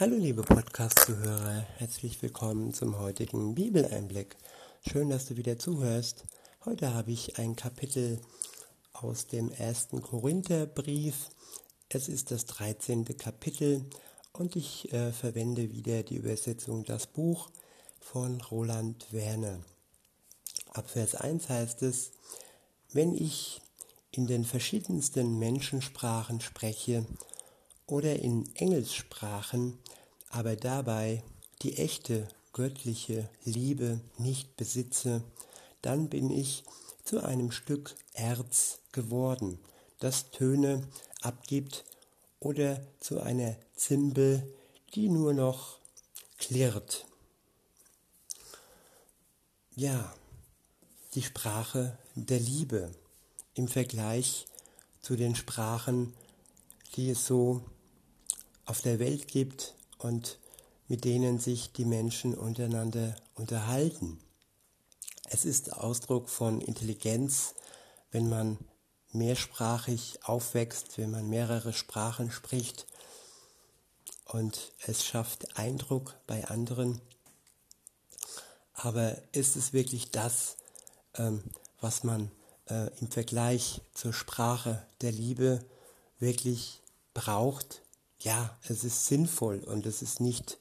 Hallo liebe Podcast-Zuhörer, herzlich willkommen zum heutigen Bibeleinblick. Schön, dass du wieder zuhörst. Heute habe ich ein Kapitel aus dem 1. Korintherbrief. Es ist das 13. Kapitel und ich verwende wieder die Übersetzung Das Buch von Roland Werner. Ab Vers 1 heißt es: Wenn ich in den verschiedensten Menschensprachen spreche oder in Engelssprachen, aber dabei die echte göttliche Liebe nicht besitze, dann bin ich zu einem Stück Erz geworden, das Töne abgibt, oder zu einer Zimbel, die nur noch klirrt. Ja, die Sprache der Liebe im Vergleich zu den Sprachen, die es so auf der Welt gibt und mit denen sich die Menschen untereinander unterhalten. Es ist Ausdruck von Intelligenz, wenn man mehrsprachig aufwächst, wenn man mehrere Sprachen spricht, und es schafft Eindruck bei anderen. Aber ist es wirklich das, was man im Vergleich zur Sprache der Liebe wirklich braucht? Ja, es ist sinnvoll und es ist nicht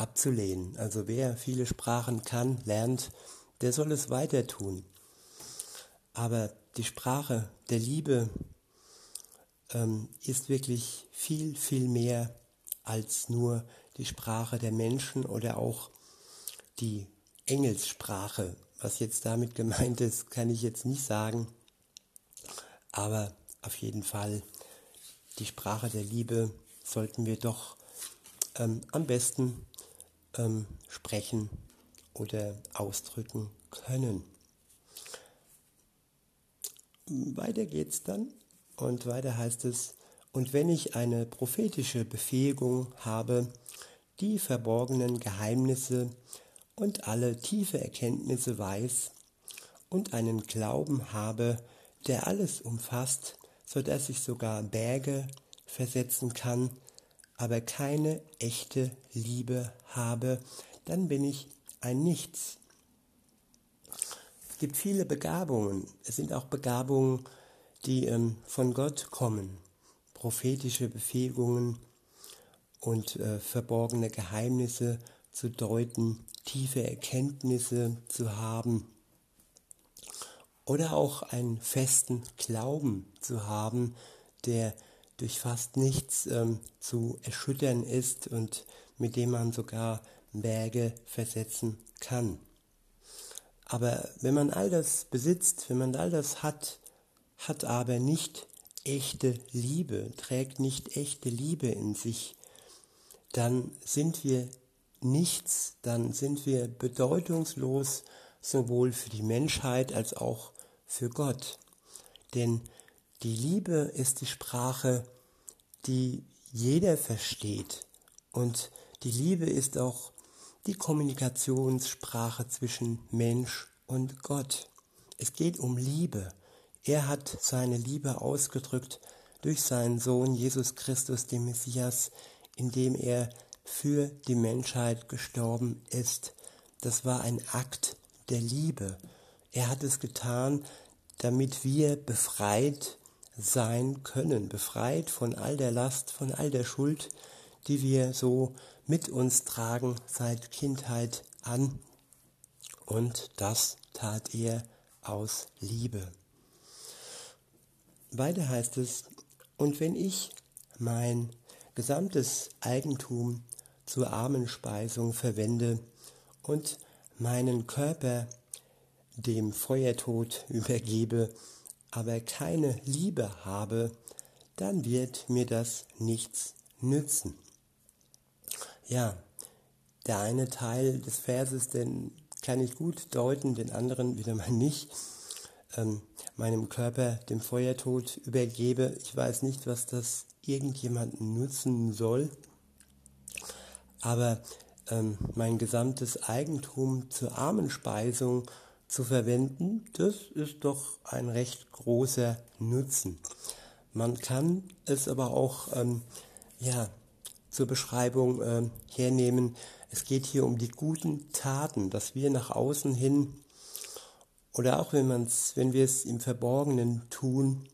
abzulehnen. Also wer viele Sprachen kann, lernt, der soll es weiter tun. Aber die Sprache der Liebe ist wirklich viel, viel mehr als nur die Sprache der Menschen oder auch die Engelssprache. Was jetzt damit gemeint ist, kann ich jetzt nicht sagen. Aber auf jeden Fall, die Sprache der Liebe sollten wir doch am besten sprechen oder ausdrücken können. Weiter geht's dann, und weiter heißt es: Und wenn ich eine prophetische Befähigung habe, die verborgenen Geheimnisse und alle tiefe Erkenntnisse weiß und einen Glauben habe, der alles umfasst, sodass ich sogar Berge versetzen kann, aber keine echte Liebe habe, dann bin ich ein Nichts. Es gibt viele Begabungen. Es sind auch Begabungen, die von Gott kommen. Prophetische Befähigungen und verborgene Geheimnisse zu deuten, tiefe Erkenntnisse zu haben. Oder auch einen festen Glauben zu haben, der durch fast nichts zu erschüttern ist und mit dem man sogar Berge versetzen kann. Aber wenn man all das besitzt, wenn man all das hat aber nicht echte Liebe, trägt nicht echte Liebe in sich, dann sind wir nichts, dann sind wir bedeutungslos, sowohl für die Menschheit als auch für Gott. Denn die Liebe ist die Sprache, die jeder versteht. Und die Liebe ist auch die Kommunikationssprache zwischen Mensch und Gott. Es geht um Liebe. Er hat seine Liebe ausgedrückt durch seinen Sohn Jesus Christus, den Messias, indem er für die Menschheit gestorben ist. Das war ein Akt der Liebe. Er hat es getan, damit wir befreit sein können, befreit von all der Last, von all der Schuld, die wir so mit uns tragen seit Kindheit an. Und das tat er aus Liebe. Weiter heißt es: Und wenn ich mein gesamtes Eigentum zur Armenspeisung verwende und meinen Körper dem Feuertod übergebe, aber keine Liebe habe, dann wird mir das nichts nützen. Ja, der eine Teil des Verses, den kann ich gut deuten, den anderen wieder mal nicht. Meinem Körper dem Feuertod übergebe. Ich weiß nicht, was das irgendjemanden nützen soll, aber mein gesamtes Eigentum zur Armenspeisung zu verwenden, das ist doch ein recht großer Nutzen. Man kann es aber auch zur Beschreibung hernehmen. Es geht hier um die guten Taten, dass wir nach außen hin, oder auch wenn wir es im Verborgenen tun,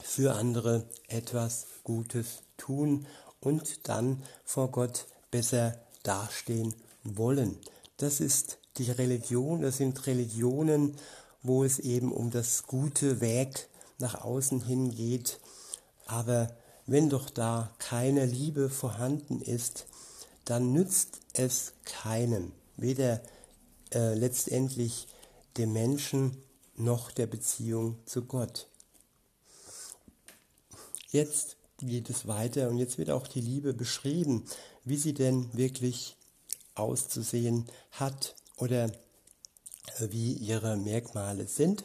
für andere etwas Gutes tun und dann vor Gott besser dastehen wollen. Das ist die Religion, das sind Religionen, wo es eben um das gute Werk nach außen hin geht. Aber wenn doch da keine Liebe vorhanden ist, dann nützt es keinem, weder letztendlich dem Menschen noch der Beziehung zu Gott. Jetzt geht es weiter und jetzt wird auch die Liebe beschrieben, wie sie denn wirklich auszusehen hat oder wie ihre Merkmale sind.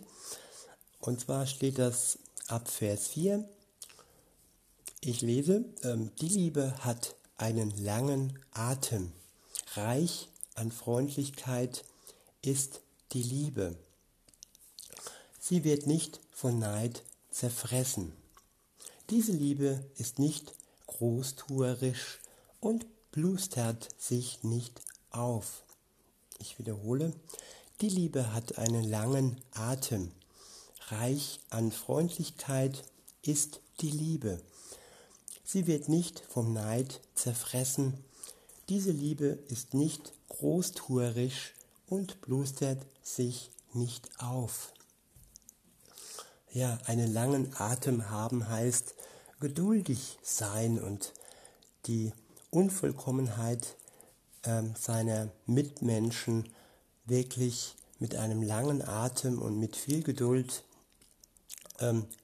Und zwar steht das ab Vers 4. Ich lese, die Liebe hat einen langen Atem. Reich an Freundlichkeit ist die Liebe. Sie wird nicht von Neid zerfressen. Diese Liebe ist nicht großtuerisch und blustert sich nicht auf. Ich wiederhole, die Liebe hat einen langen Atem. Reich an Freundlichkeit ist die Liebe. Sie wird nicht vom Neid zerfressen. Diese Liebe ist nicht großtuerisch und blustert sich nicht auf. Ja, einen langen Atem haben heißt geduldig sein und die Unvollkommenheit seiner Mitmenschen wirklich mit einem langen Atem und mit viel Geduld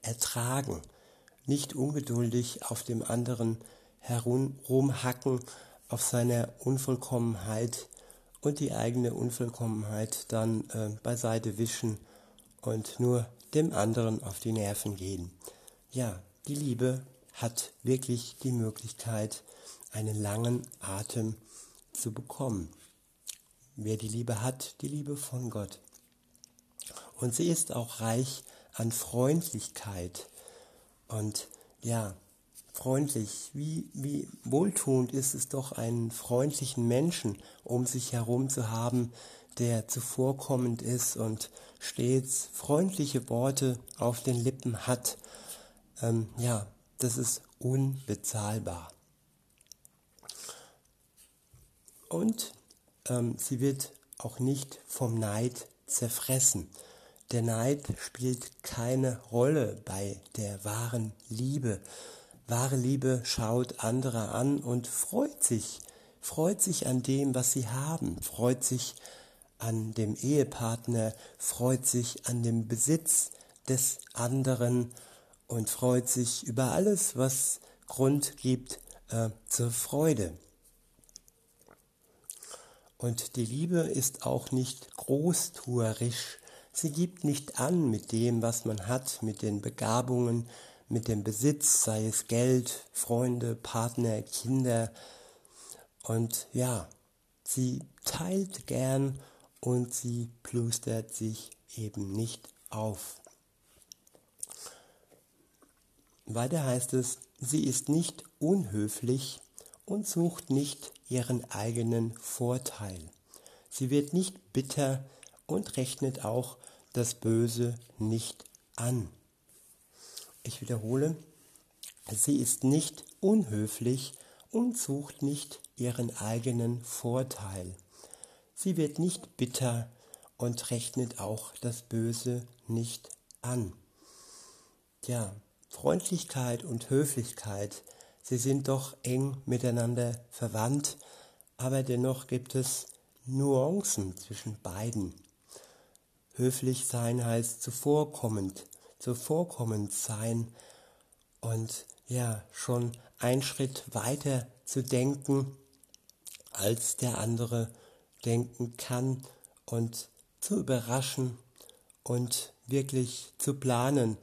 ertragen. Nicht ungeduldig auf dem anderen herumhacken, auf seiner Unvollkommenheit und die eigene Unvollkommenheit dann beiseite wischen und nur dem anderen auf die Nerven gehen. Ja, die Liebe hat wirklich die Möglichkeit, einen langen Atem zu bekommen. Wer die Liebe hat, die Liebe von Gott. Und sie ist auch reich an Freundlichkeit. Und ja, freundlich, wie wohltuend ist es doch, einen freundlichen Menschen um sich herum zu haben, der zuvorkommend ist und stets freundliche Worte auf den Lippen hat. Ja, das ist unbezahlbar. Und sie wird auch nicht vom Neid zerfressen. Der Neid spielt keine Rolle bei der wahren Liebe. Wahre Liebe schaut andere an und freut sich an dem, was sie haben, freut sich an dem Ehepartner, freut sich an dem Besitz des anderen und freut sich über alles, was Grund gibt zur Freude. Und die Liebe ist auch nicht großtuerisch. Sie gibt nicht an mit dem, was man hat, mit den Begabungen, mit dem Besitz, sei es Geld, Freunde, Partner, Kinder. Und ja, sie teilt gern und sie plustert sich eben nicht auf. Weiter heißt es, sie ist nicht unhöflich und sucht nicht ihren eigenen Vorteil. Sie wird nicht bitter und rechnet auch das Böse nicht an. Ich wiederhole, sie ist nicht unhöflich und sucht nicht ihren eigenen Vorteil. Sie wird nicht bitter und rechnet auch das Böse nicht an. Ja, Freundlichkeit und Höflichkeit, sie sind doch eng miteinander verwandt, aber dennoch gibt es Nuancen zwischen beiden. Höflich sein heißt zuvorkommend sein und ja, schon einen Schritt weiter zu denken, als der andere denken kann und zu überraschen und wirklich zu planen,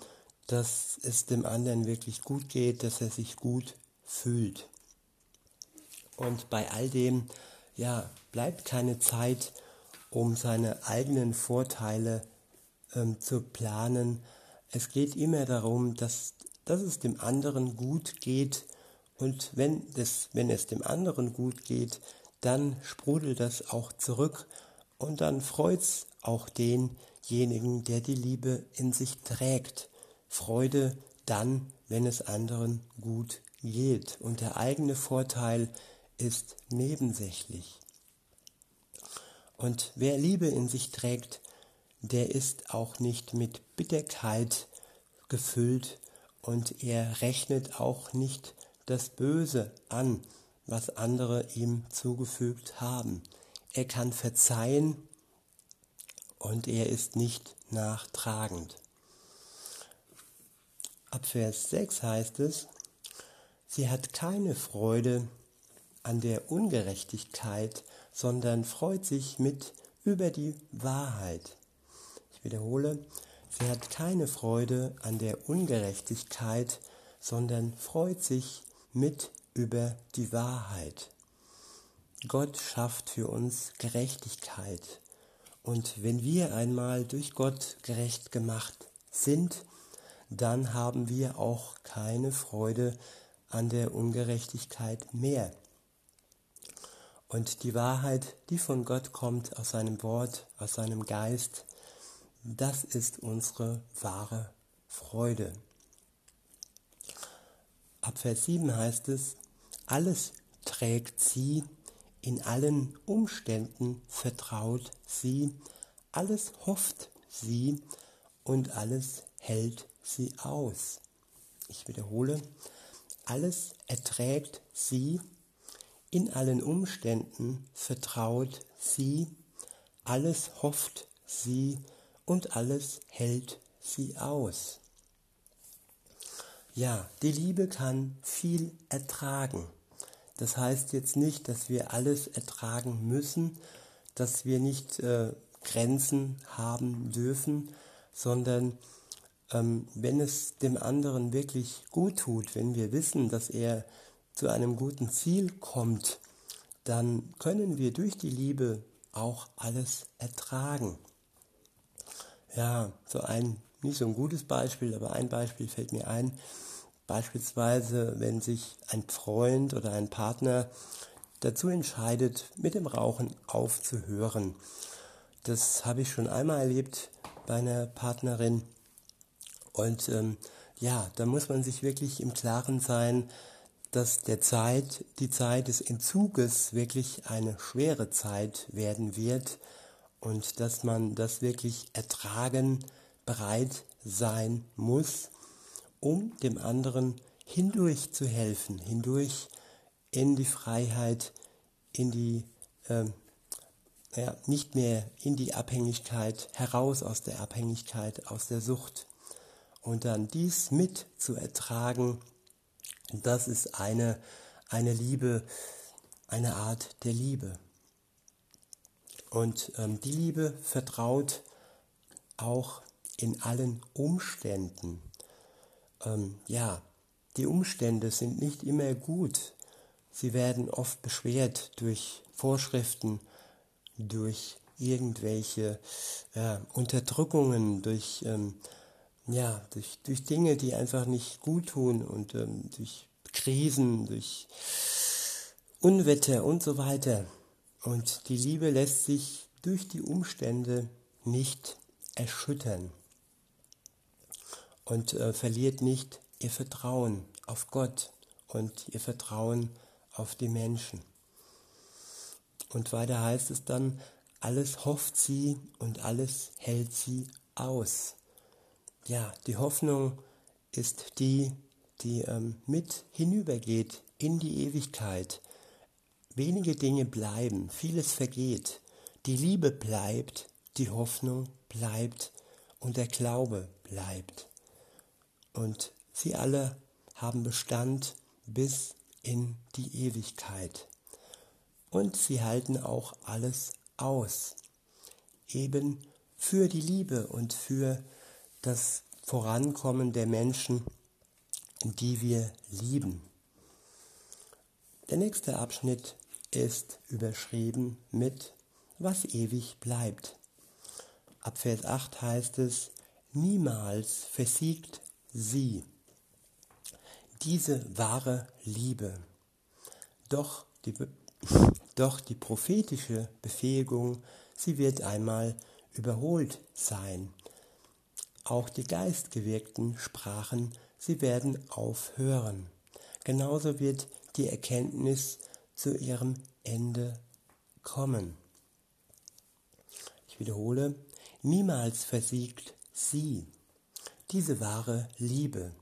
dass es dem anderen wirklich gut geht, dass er sich gut fühlt. Und bei all dem, ja, bleibt keine Zeit, um seine eigenen Vorteile zu planen. Es geht immer darum, dass es dem anderen gut geht Und wenn es dem anderen gut geht, dann sprudelt das auch zurück und dann freut's auch denjenigen, der die Liebe in sich trägt. Freude dann, wenn es anderen gut geht. Und der eigene Vorteil ist nebensächlich. Und wer Liebe in sich trägt, der ist auch nicht mit Bitterkeit gefüllt und er rechnet auch nicht das Böse an, was andere ihm zugefügt haben. Er kann verzeihen und er ist nicht nachtragend. Ab Vers 6 heißt es, sie hat keine Freude an der Ungerechtigkeit, sondern freut sich mit über die Wahrheit. Ich wiederhole, sie hat keine Freude an der Ungerechtigkeit, sondern freut sich mit über die Wahrheit. Gott schafft für uns Gerechtigkeit. Und wenn wir einmal durch Gott gerecht gemacht sind, dann haben wir auch keine Freude an der Ungerechtigkeit mehr. Und die Wahrheit, die von Gott kommt, aus seinem Wort, aus seinem Geist, das ist unsere wahre Freude. Ab Vers 7 heißt es, alles trägt sie, in allen Umständen vertraut sie, alles hofft sie und alles hält sie aus. Ich wiederhole, alles erträgt sie, in allen Umständen vertraut sie, alles hofft sie und alles hält sie aus. Ja, die Liebe kann viel ertragen. Das heißt jetzt nicht, dass wir alles ertragen müssen, dass wir nicht Grenzen haben dürfen, sondern wenn es dem anderen wirklich gut tut, wenn wir wissen, dass er zu einem guten Ziel kommt, dann können wir durch die Liebe auch alles ertragen. Ja, nicht so ein gutes Beispiel, aber ein Beispiel fällt mir ein. Beispielsweise, wenn sich ein Freund oder ein Partner dazu entscheidet, mit dem Rauchen aufzuhören. Das habe ich schon einmal erlebt bei einer Partnerin. Und da muss man sich wirklich im Klaren sein, dass die Zeit des Entzuges wirklich eine schwere Zeit werden wird und dass man das wirklich ertragen, bereit sein muss, um dem anderen hindurch zu helfen, hindurch in die Freiheit, nicht mehr in die Abhängigkeit, heraus aus der Abhängigkeit, aus der Sucht. Und dann dies mit zu ertragen, das ist eine Liebe, eine Art der Liebe. Und die Liebe vertraut auch in allen Umständen. Die Umstände sind nicht immer gut. Sie werden oft beschwert durch Vorschriften, durch irgendwelche Unterdrückungen, durch Dinge, die einfach nicht gut tun und durch Krisen, durch Unwetter und so weiter. Und die Liebe lässt sich durch die Umstände nicht erschüttern und verliert nicht ihr Vertrauen auf Gott und ihr Vertrauen auf die Menschen. Und weiter heißt es dann, alles hofft sie und alles hält sie aus. Ja, die Hoffnung ist die mit hinübergeht in die Ewigkeit. Wenige Dinge bleiben, vieles vergeht. Die Liebe bleibt, die Hoffnung bleibt und der Glaube bleibt. Und sie alle haben Bestand bis in die Ewigkeit. Und sie halten auch alles aus, eben für die Liebe und für das Vorankommen der Menschen, die wir lieben. Der nächste Abschnitt ist überschrieben mit was ewig bleibt. Ab Vers 8 heißt es, niemals versiegt sie. diese wahre Liebe. Doch die prophetische Befähigung, sie wird einmal überholt sein. Auch die geistgewirkten Sprachen, sie werden aufhören. Genauso wird die Erkenntnis zu ihrem Ende kommen. Ich wiederhole, niemals versiegt sie, diese wahre Liebe.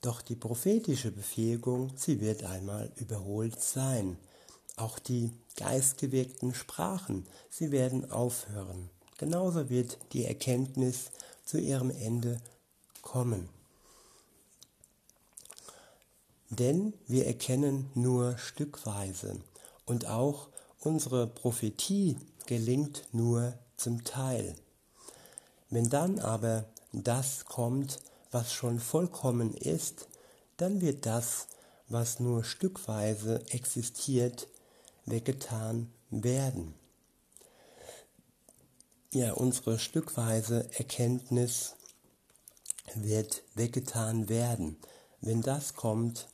Doch die prophetische Befähigung, sie wird einmal überholt sein. Auch die geistgewirkten Sprachen, sie werden aufhören. Genauso wird die Erkenntnis zu ihrem Ende kommen. Denn wir erkennen nur stückweise und auch unsere Prophetie gelingt nur zum Teil. Wenn dann aber das kommt, was schon vollkommen ist, dann wird das, was nur stückweise existiert, weggetan werden. Ja, unsere stückweise Erkenntnis wird weggetan werden. Wenn das kommt,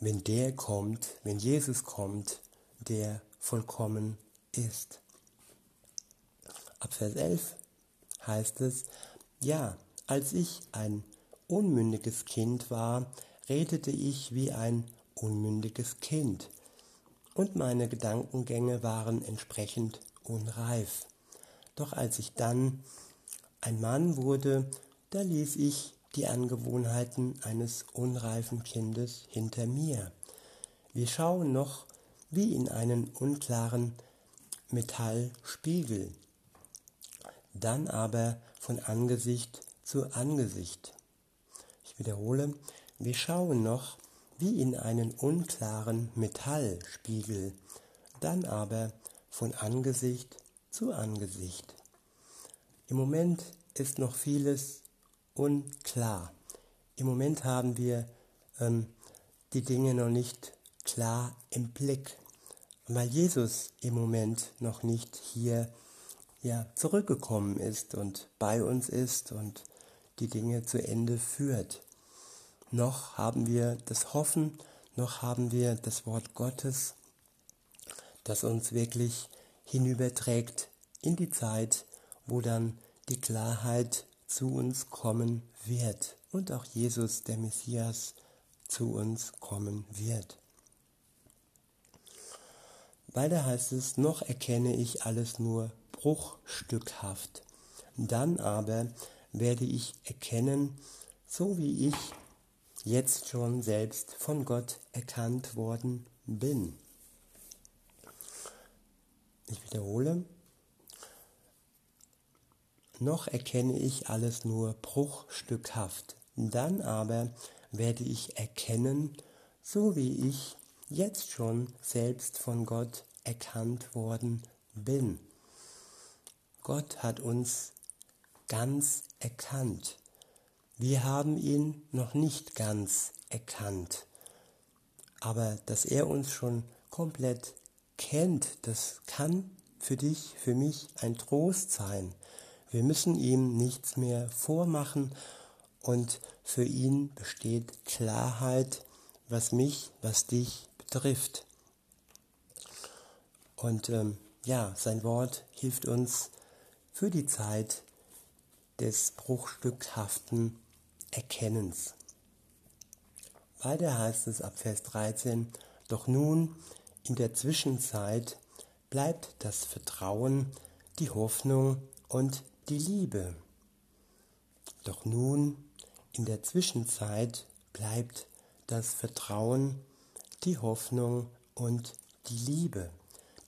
wenn der kommt, wenn Jesus kommt, der vollkommen ist. Ab Vers 11 heißt es, ja, als ich ein unmündiges Kind war, redete ich wie ein unmündiges Kind, und meine Gedankengänge waren entsprechend unreif. Doch als ich dann ein Mann wurde, da ließ ich die Angewohnheiten eines unreifen Kindes hinter mir. Wir schauen noch wie in einen unklaren Metallspiegel, dann aber von Angesicht zu Angesicht. Ich wiederhole, wir schauen noch wie in einen unklaren Metallspiegel, dann aber von Angesicht zu Angesicht. Im Moment ist noch vieles unklar. Im Moment haben wir die Dinge noch nicht klar im Blick, weil Jesus im Moment noch nicht hier zurückgekommen ist und bei uns ist und die Dinge zu Ende führt. Noch haben wir das Hoffen, noch haben wir das Wort Gottes, das uns wirklich hinüberträgt in die Zeit, wo dann die Klarheit zu uns kommen wird und auch Jesus, der Messias, zu uns kommen wird. Weiter heißt es, noch erkenne ich alles nur bruchstückhaft, dann aber werde ich erkennen, so wie ich jetzt schon selbst von Gott erkannt worden bin. Ich wiederhole, noch erkenne ich alles nur bruchstückhaft, dann aber werde ich erkennen, so wie ich jetzt schon selbst von Gott erkannt worden bin. Gott hat uns ganz erkannt. Wir haben ihn noch nicht ganz erkannt. Aber dass er uns schon komplett kennt, das kann für dich, für mich ein Trost sein. Wir müssen ihm nichts mehr vormachen und für ihn besteht Klarheit, was mich, was dich betrifft. Und sein Wort hilft uns, für die Zeit des bruchstückhaften Erkennens. Weiter heißt es ab Vers 13, doch nun in der Zwischenzeit bleibt das Vertrauen, die Hoffnung und die Liebe. Doch nun in der Zwischenzeit bleibt das Vertrauen, die Hoffnung und die Liebe.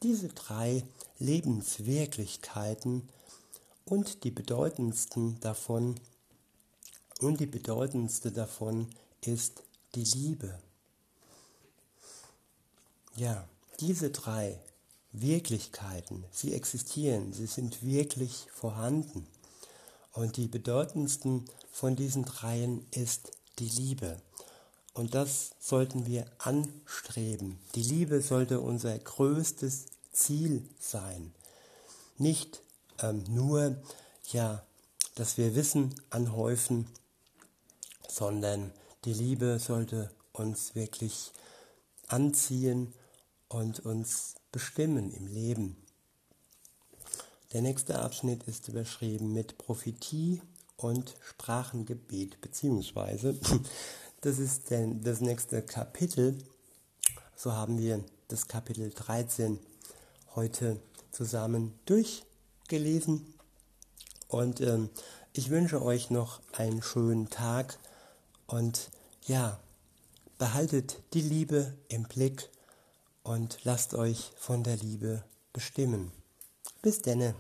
Diese drei Lebenswirklichkeiten und die bedeutendste davon ist die Liebe. Ja, diese drei Wirklichkeiten, sie existieren, sie sind wirklich vorhanden. Und die bedeutendsten von diesen dreien ist die Liebe. Und das sollten wir anstreben. Die Liebe sollte unser größtes Ziel sein. Nicht dass wir Wissen anhäufen, sondern Die Liebe sollte uns wirklich anziehen und uns bestimmen im Leben. Der nächste Abschnitt ist überschrieben mit Prophetie und Sprachengebet, beziehungsweise das ist das nächste Kapitel. So haben wir das Kapitel 13 heute zusammen durchgelesen und ich wünsche euch noch einen schönen Tag und ja, behaltet die Liebe im Blick und lasst euch von der Liebe bestimmen. Bis denne!